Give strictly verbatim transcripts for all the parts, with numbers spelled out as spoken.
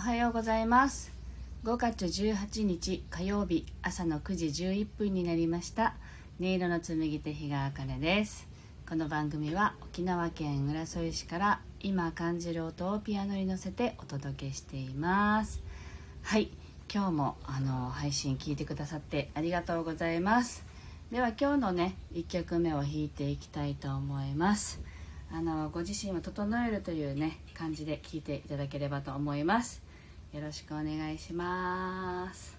おはようございます。ごがつじゅうはちにち火曜日、朝のくじじゅういっぷんになりました。音色の紡手比嘉茜です。この番組は沖縄県浦添市から今感じる音をピアノに乗せてお届けしています。はい、今日もあの配信聞いてくださってありがとうございます。では今日のねいっきょくめを弾いていきたいと思います。あのご自身を整えるというね感じで聴いていただければと思います。よろしくお願いします。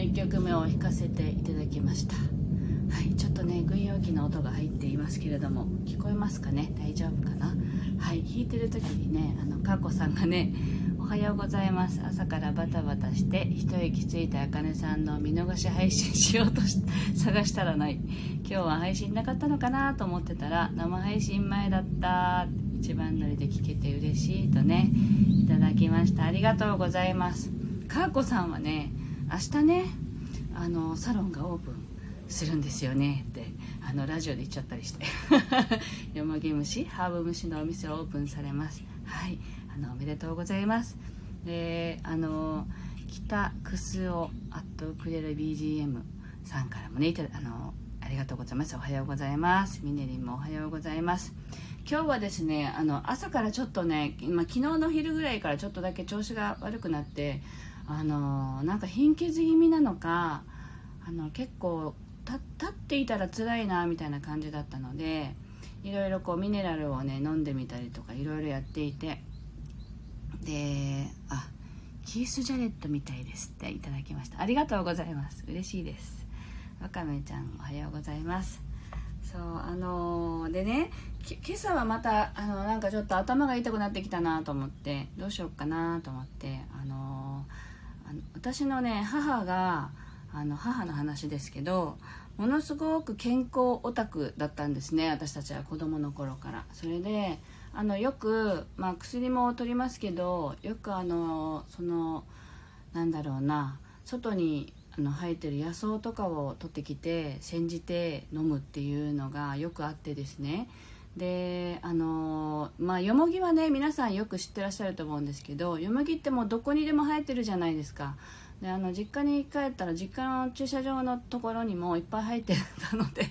いっきょくめを弾かせていただきました。はい、ちょっとね軍用機の音が入っていますけれども、聞こえますかね、大丈夫かな。はい、弾いてる時にねあのかこさんがね、おはようございます、朝からバタバタして一息ついたあかねさんの見逃し配信しようとし探したらない、今日は配信なかったのかなと思ってたら生配信前だった、一番乗りで聞けて嬉しいとねいただきました。ありがとうございます。かこさんはね明日ねあのサロンがオープンするんですよねってあのラジオで言っちゃったりしてよもぎ蒸し、ハーブ蒸しのお店をオープンされます。はい、あのおめでとうございます。で、あの北くすおアットくれる ビージーエム さんからもね、あのありがとうございます。おはようございます。ミネリンもおはようございます。今日はですね、あの朝からちょっとね、今昨日の昼ぐらいからちょっとだけ調子が悪くなって、あのなんか貧血気味なのか、あの結構立っていたら辛いなみたいな感じだったので、いろいろこうミネラルをね飲んでみたりとかいろいろやっていて、で、あ、キース・ジャレットみたいですっていただきました。ありがとうございます。嬉しいです。わかめちゃんおはようございます。そう、あのー、でね、今朝はまたあのなんかちょっと頭が痛くなってきたなと思って、どうしようかなと思って、あのー、あの私のね母が、あの母の話ですけど、ものすごく健康オタクだったんですね、私たちは子供の頃から。それであのよく、まあ、薬も取りますけど、よくあのそのなんだろうな、外にあの生えてる野草とかを取ってきて煎じて飲むっていうのがよくあってですね。で、あのまあよもぎはね、皆さんよく知ってらっしゃると思うんですけど、よもぎってもうどこにでも生えてるじゃないですか。で、あの実家に帰ったら実家の駐車場のところにもいっぱい生えてたので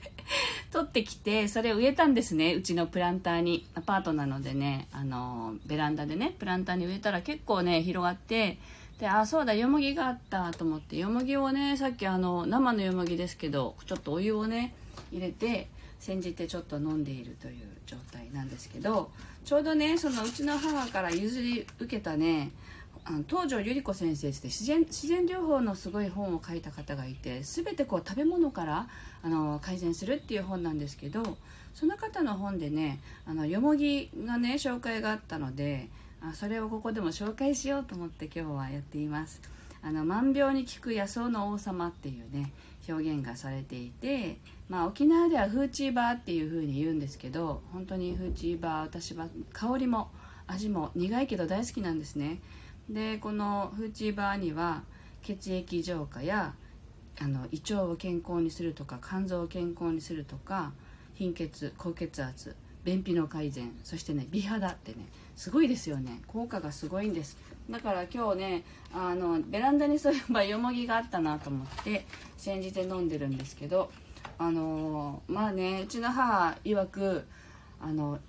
取ってきて、それを植えたんですね、うちのプランターに。アパートなのでね、あのベランダでねプランターに植えたら結構ね広がって、で、あ、そうだ、よもぎがあったと思って、よもぎをね、さっきあの生のよもぎですけどちょっとお湯をね入れて煎じてちょっと飲んでいるという状態なんですけど、ちょうどねそのうちの母から譲り受けたね、あの東條百合子先生って自然、自然療法のすごい本を書いた方がいて、全てこう食べ物からあの改善するっていう本なんですけど、その方の本でね、あのよもぎがね紹介があったので、あ、それをここでも紹介しようと思って今日はやっています。あの万病に効く野草の王様っていうね表現がされていて、まあ、沖縄ではフーチーバーっていう風に言うんですけど、本当にフーチーバー、私は香りも味も苦いけど大好きなんですね。で、このフーチーバーには血液浄化やあの胃腸を健康にするとか、肝臓を健康にするとか、貧血、高血圧、便秘の改善、そしてね美肌ってねすごいですよね、効果がすごいんです。だから今日ね、あのベランダにそういえばよもぎがあったなと思って煎じて飲んでるんですけど、あのー、まあね、うちの母曰く、あの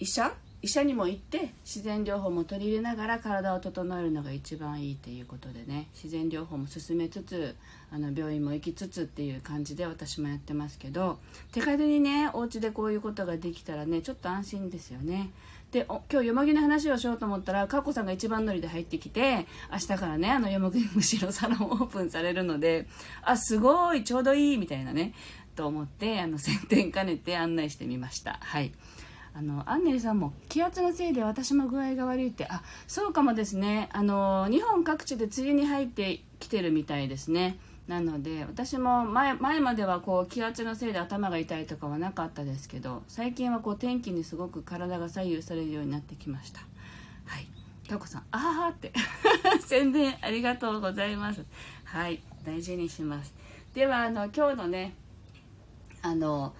医者医者にも行って自然療法も取り入れながら体を整えるのが一番いいということでね、自然療法も進めつつ、あの病院も行きつつっていう感じで私もやってますけど、手軽にねお家でこういうことができたらねちょっと安心ですよね。で、お今日よもぎの話をしようと思ったら、かっこさんが一番乗りで入ってきて、明日からねあのよもぎ蒸しのサロンオープンされるので、あ、すごいちょうどいいみたいなねと思って、あの宣伝兼ねて案内してみました。はい、あのアンネリさんも気圧のせいで私も具合が悪いって、あ、そうかもですね。あの日本各地で梅雨に入ってきてるみたいですね。なので私も 前, 前まではこう気圧のせいで頭が痛いとかはなかったですけど、最近はこう天気にすごく体が左右されるようになってきました。はい、タコさん、あははって宣伝ありがとうございます。はい、大事にします。では、あの今日のねあの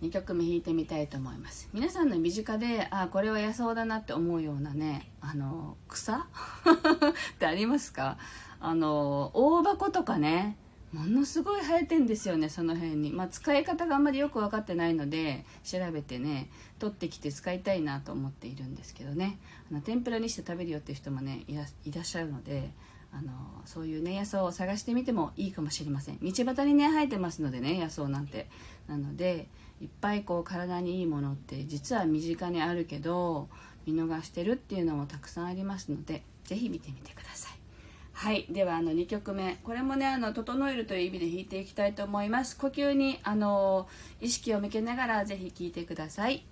にきょくめ弾いてみたいと思います。皆さんの身近で、あ、これは野草だなって思うようなね、あの草ってありますか？あの大箱とかね、ものすごい生えてんですよね、その辺に。まあ、使い方があんまりよく分かってないので調べてね取ってきて使いたいなと思っているんですけどね、あの天ぷらにして食べるよっていう人もねいらっしゃるので、あのそういうね野草を探してみてもいいかもしれません。道端にね生えてますのでね野草なんて。なのでいっぱいこう体にいいものって実は身近にあるけど見逃してるっていうのもたくさんありますので、ぜひ見てみてください。はい、ではあのにきょくめ、これもねあの整えるという意味で弾いていきたいと思います。呼吸にあの意識を向けながらぜひ聴いてください。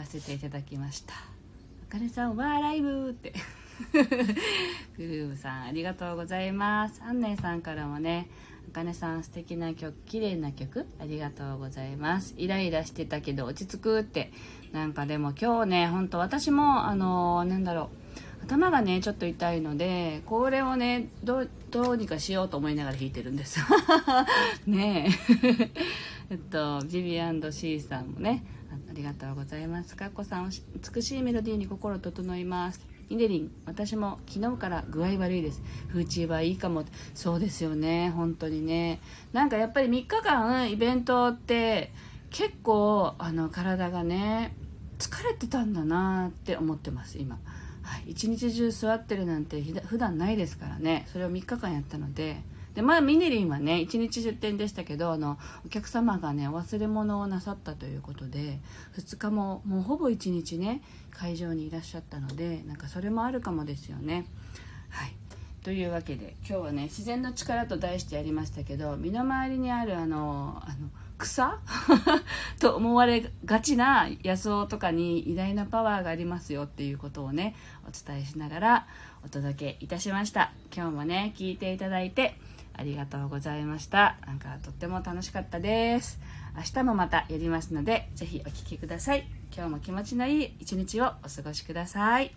かせていただきました。あかねさんわーライブってグルーブさんありがとうございます。アンネさんからもね、あかねさん素敵な曲、綺麗な曲ありがとうございます。イライラしてたけど落ち着くって、なんかでも今日ね、ほんと私もあのー、なんだろう、頭がねちょっと痛いので、これをねどう、どうにかしようと思いながら弾いてるんですねええっとジビアンドシーさんもねありがとうございます。かっこさん、美しいメロディーに心整います。イデリン、私も昨日から具合悪いです。風中はいいかも。そうですよね、本当にね。なんかやっぱりみっかかんイベントって結構あの体がね疲れてたんだなって思ってます今、はい、いちにち中座ってるなんて普段ないですからね。それをみっかかんやったので、でまあミネリンはねいちにちじゅってんでしたけど、あのお客様がねお忘れ物をなさったということで、ふつかももうほぼいちにちね会場にいらっしゃったので、なんかそれもあるかもですよね。はい、というわけで今日はね自然の力と題してやりましたけど、身の回りにあるあのあの草と思われがちな野草とかに偉大なパワーがありますよっていうことをねお伝えしながらお届けいたしました。今日もね聞いていただいてありがとうございました。なんかとっても楽しかったです。明日もまたやりますので、ぜひお聞きください。今日も気持ちのいい一日をお過ごしください。